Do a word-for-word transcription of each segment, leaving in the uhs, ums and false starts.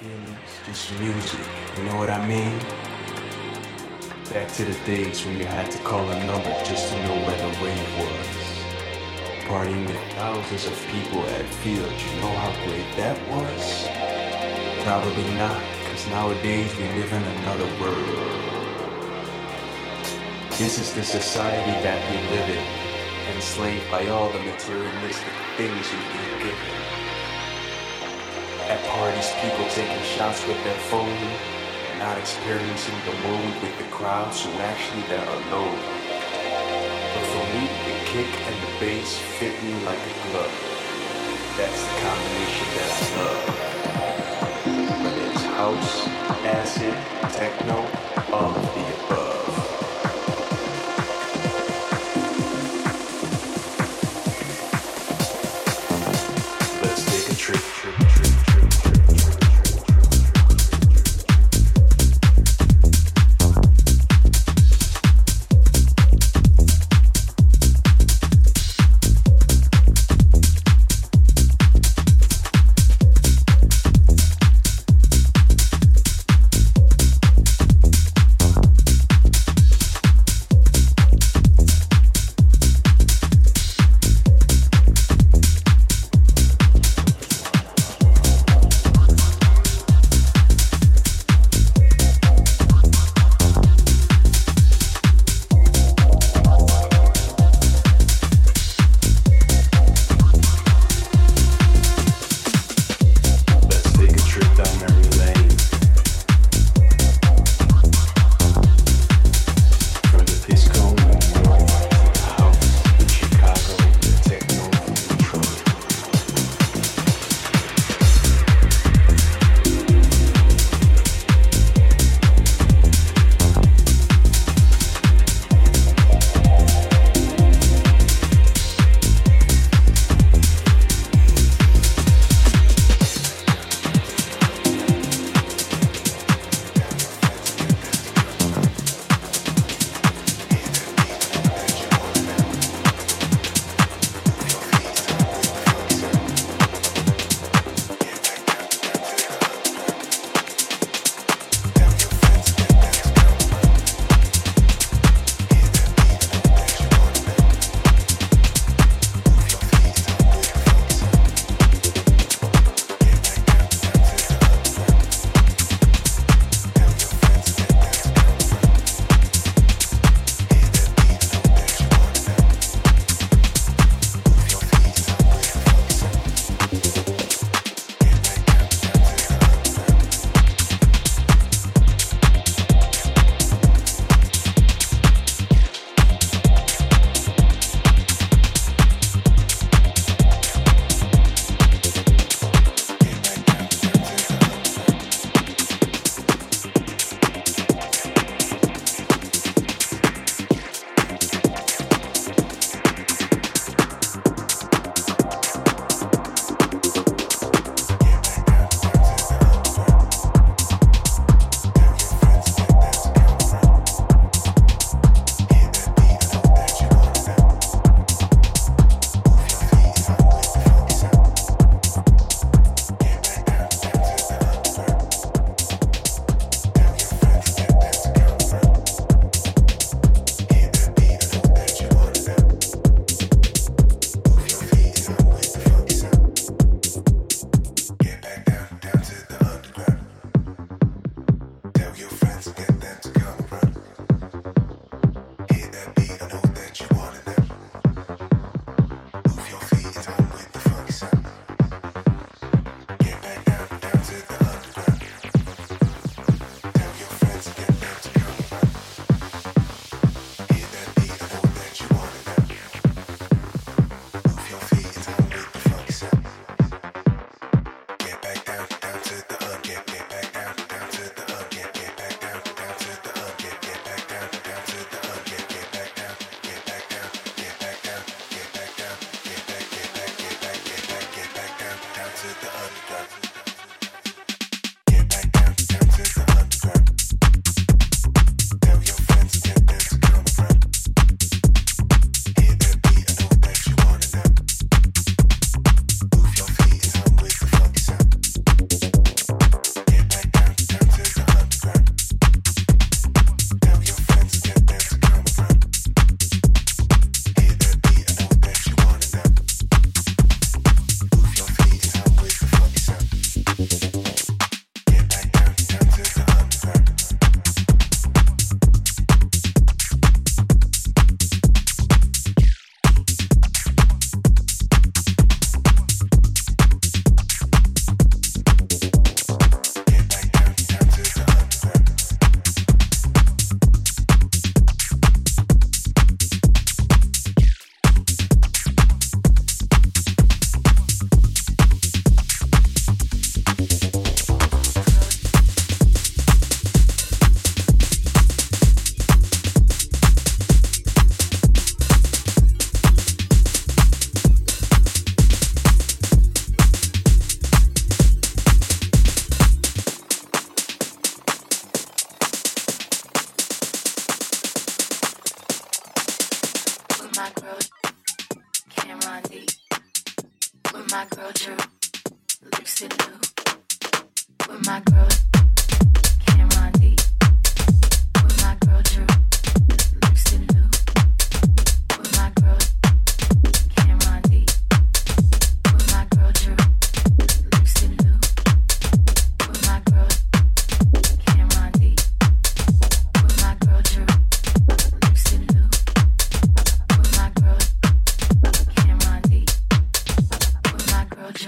feelings, just music, you know what I mean? Back to the days when you had to call a number just to know where the wave was. Partying with thousands of people at Field, you know how great that was? Probably not, because nowadays we live in another world. This is the society that we live in, enslaved by all the materialistic things you've been given. At parties, people taking shots with their phone and not experiencing the mood with the crowds who actually they're alone. But for me, the kick and the bass fit me like a glove. That's the combination that's love. Whether it's house, acid, techno, all of the above. Let's take a trip, trip, trip. my girl Drew, lips in blue. With my girl Cameron D. With my girl Drew, lips in blue. With my girl Cameron D. With my girl Drew, lips in blue. With my girl Cameron D. With my girl Drew, lips in blue. With my girl Cameron D. With my girl Drew, lips in blue. With my girl,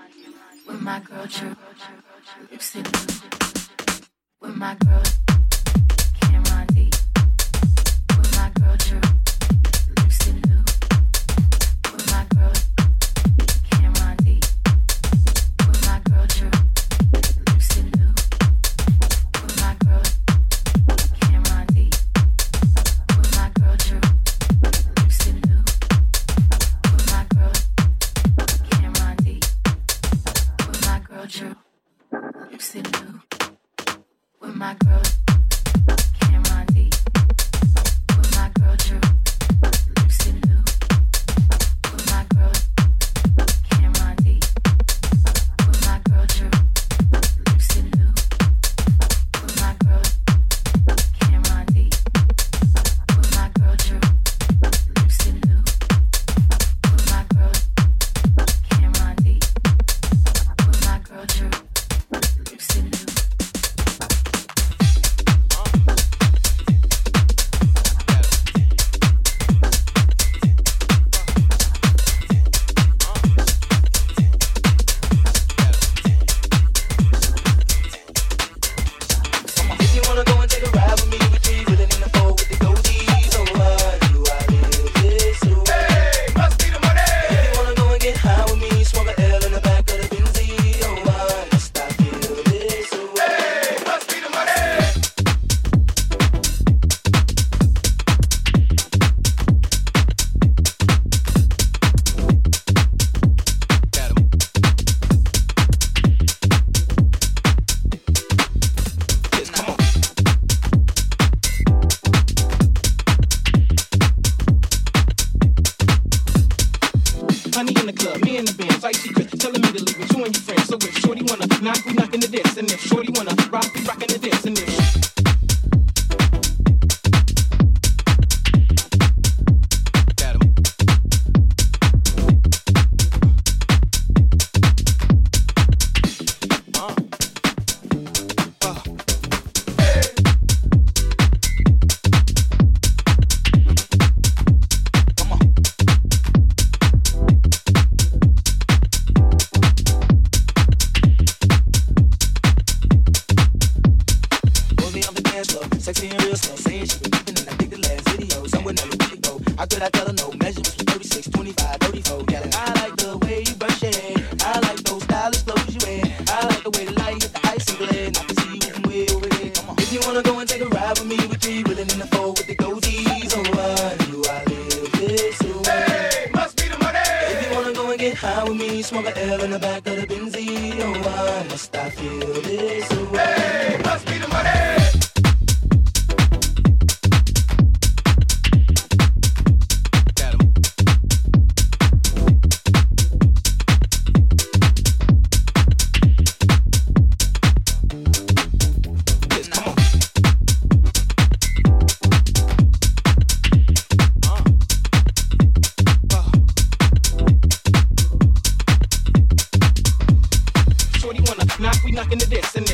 Cameron D. With my girl, Drew, lips in blue. With my girl, Cameron D. With my girl, Drew, lips in blue. With my girl, Cameron D. With my girl, Drew, lips in blue. With my girl, Cameron D. With my girl, Drew, lips in blue. With my girl Drew, lips in blue. With my girl Cameron D. With my girl Drew, lips in blue. With my girl Cameron D. With my girl Drew, lips in blue. With my girl Cameron D. With my girl Drew, lips in blue. With my girl Cameron D. Girl Drew, lips in blue. With my girl, Cameron D. With my girl Drew, lips in blue. With my girl, Cameron D. With my girl Drew, lips in blue. With my girl, Cameron D. With my girl Drew, lips in blue. With my girl, Cameron D. Girl Drew, lips in blue.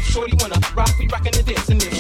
if shorty wanna rock, we rockin' the dips and if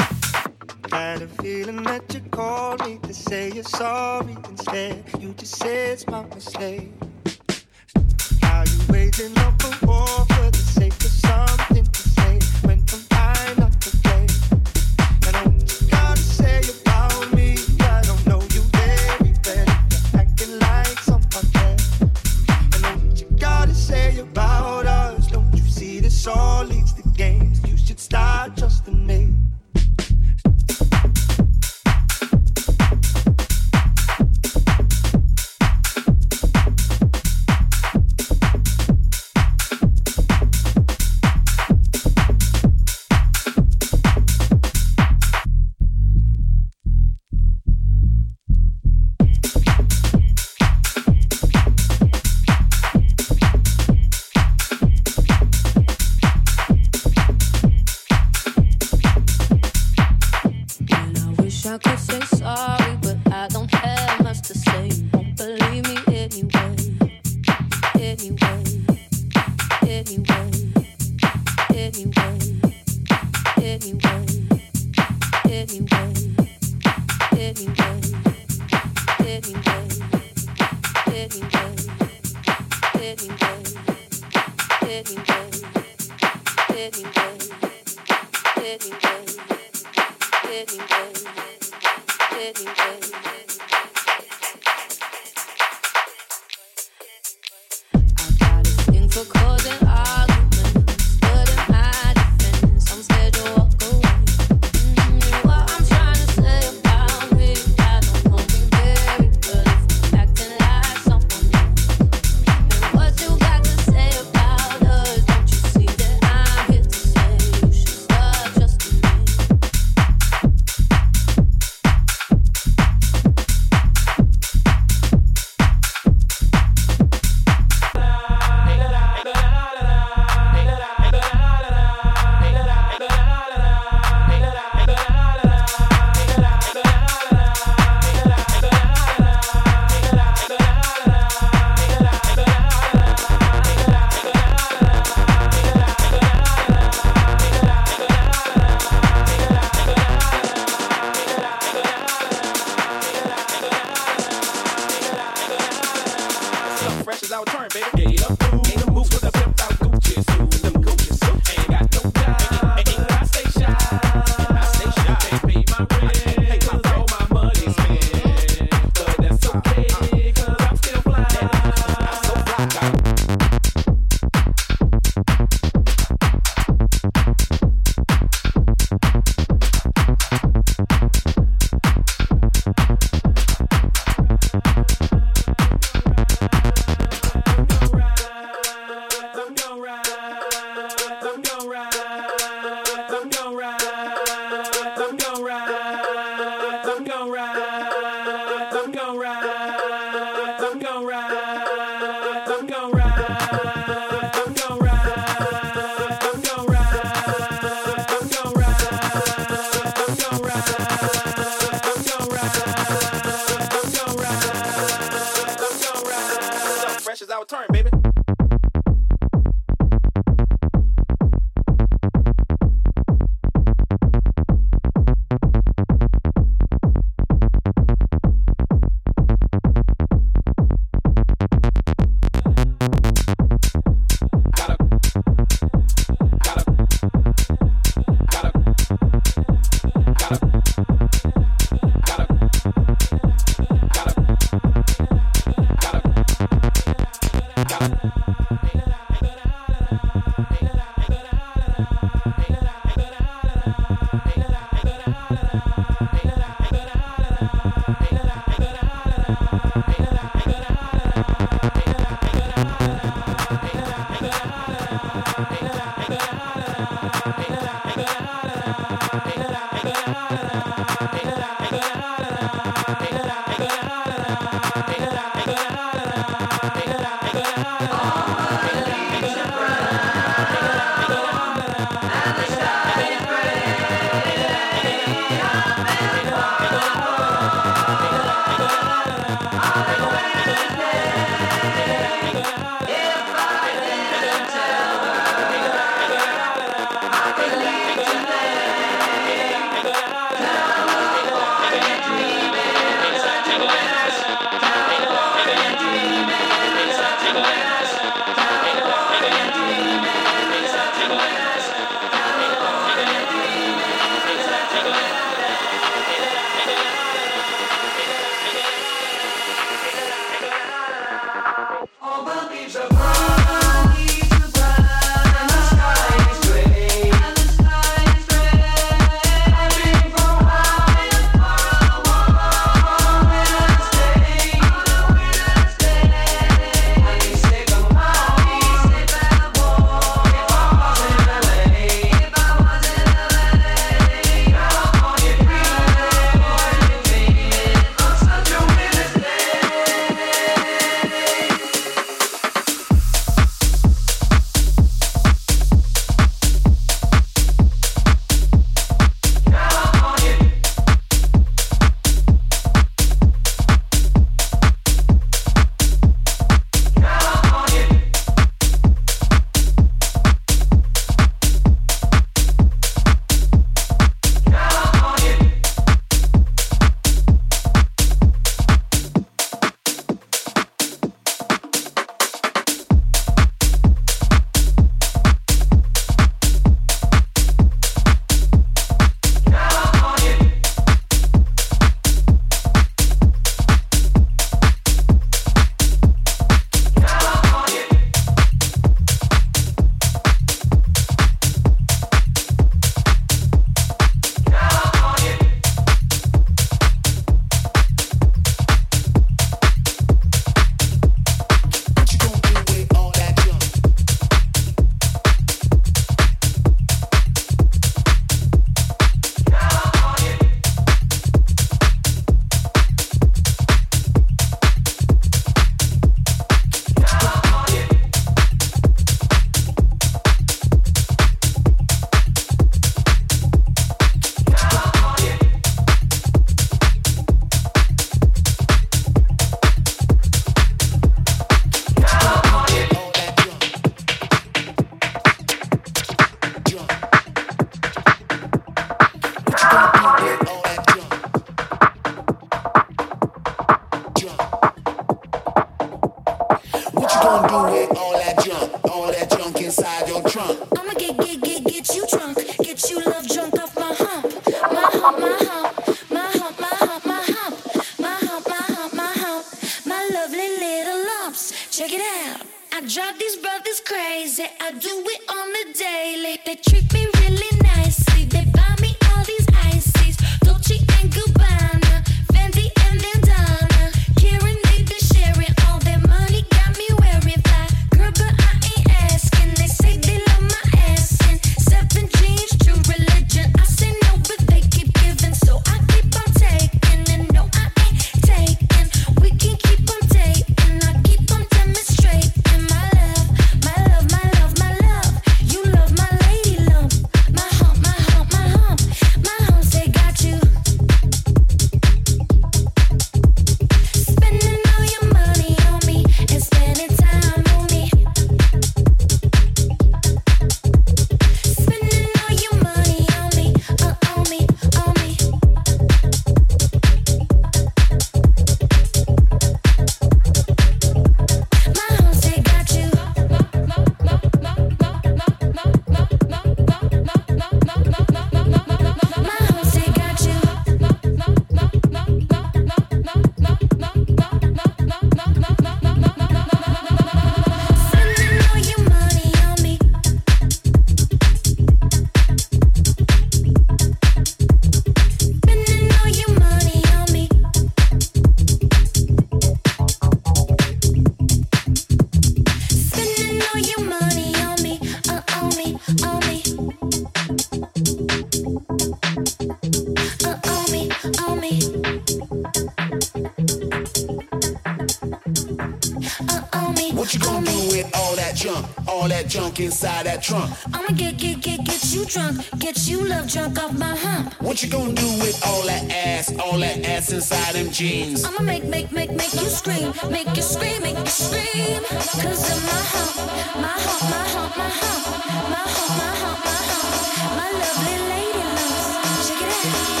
Inside that trunk, I'ma get, get, get, get you drunk, get you love drunk off my hump. What you gonna do with all that ass, all that ass inside them jeans? I'ma make, make, make, make you scream, make you scream, make you scream. Cause of my hump, my hump, my hump, my hump, my hump, my hump, my hump, my lovely lady loves. Check it out.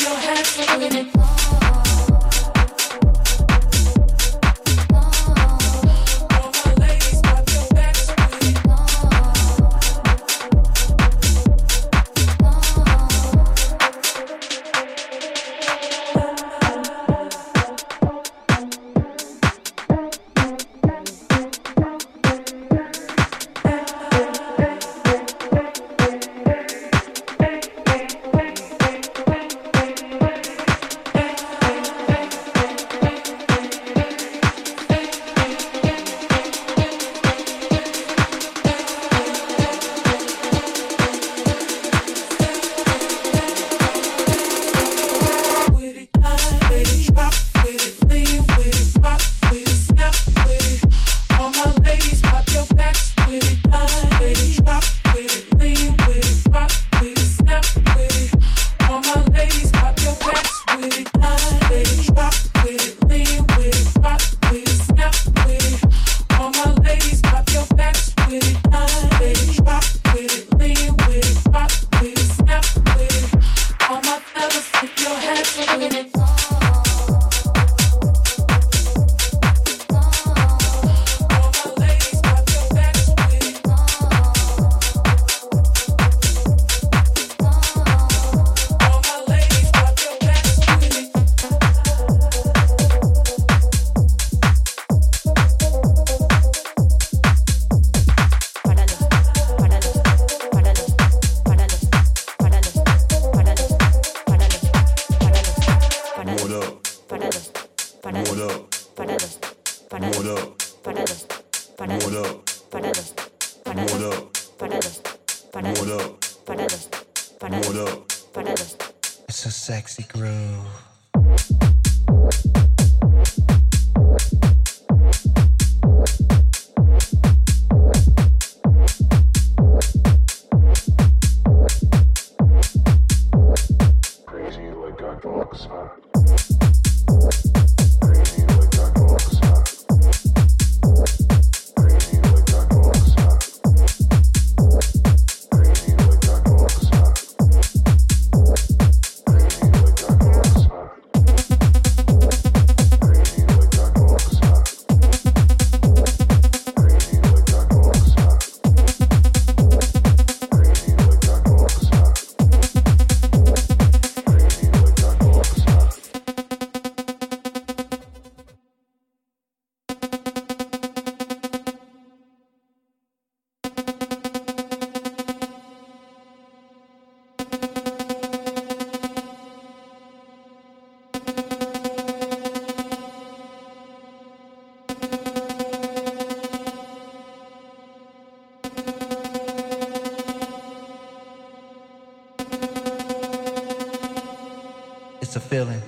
Your hands, look at it. so sexy groove. It's a feeling.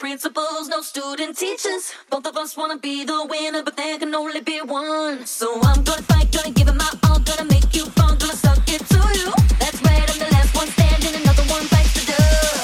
Principals, no student teachers. Both of us wanna be the winner, but there can only be one. So I'm gonna fight, gonna give it my all, gonna make you fall, gonna suck it to you. That's right, I'm the last one standing, another one bites the dust.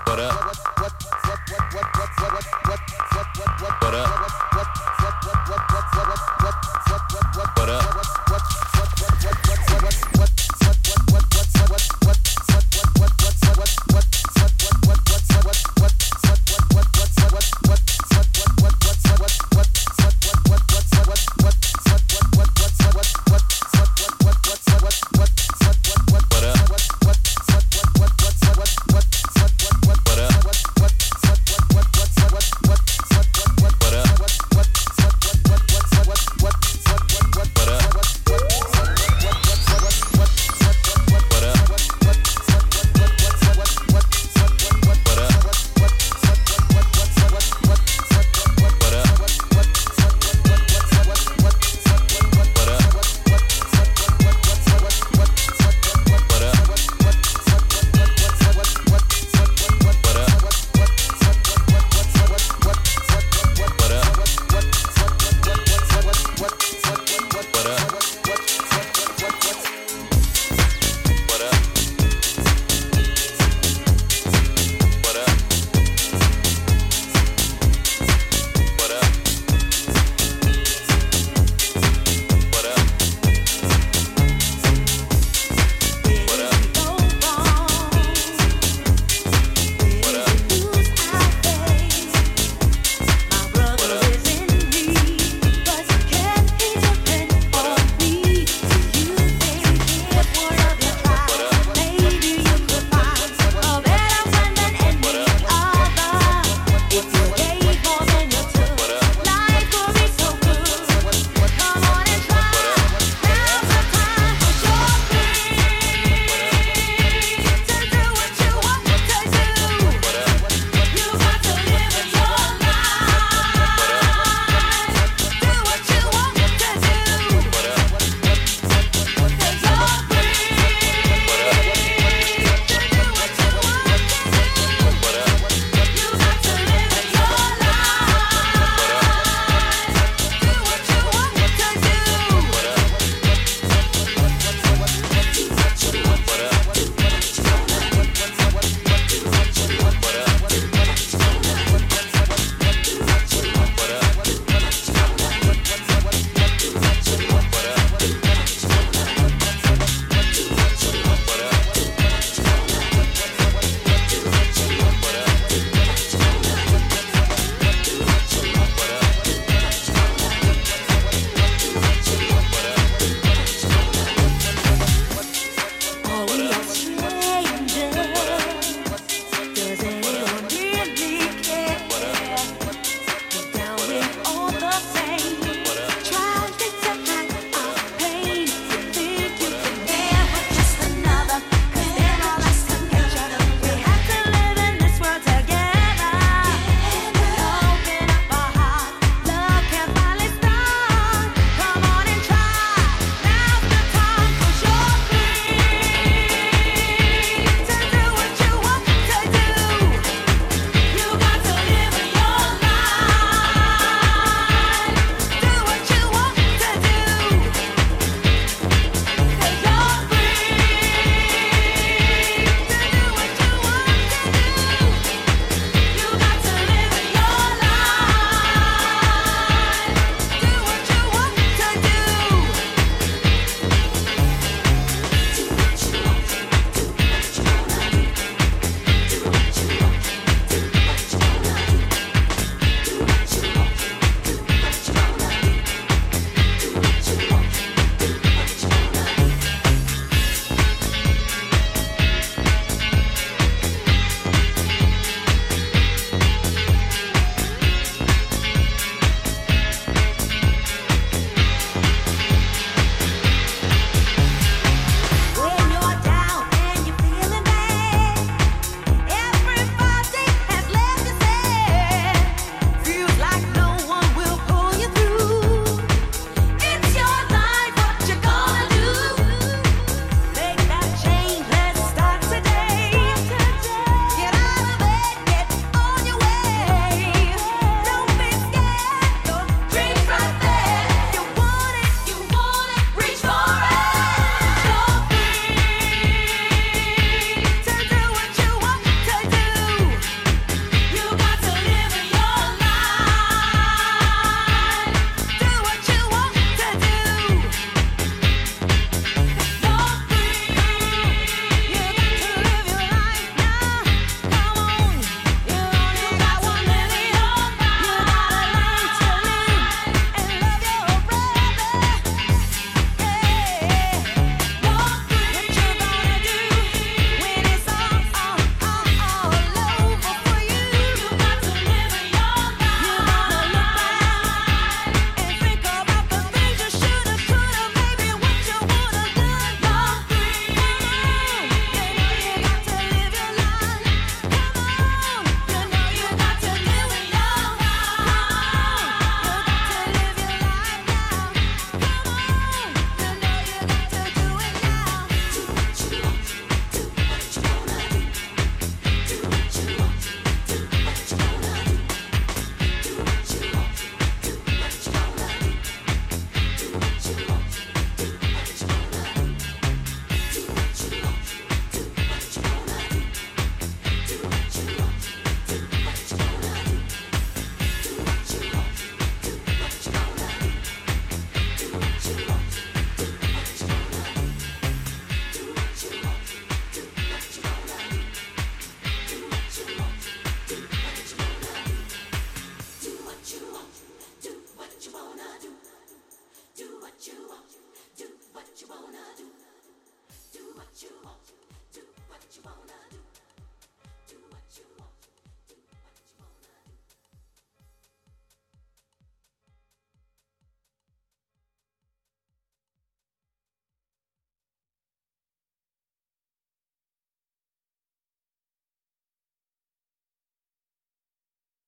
What up?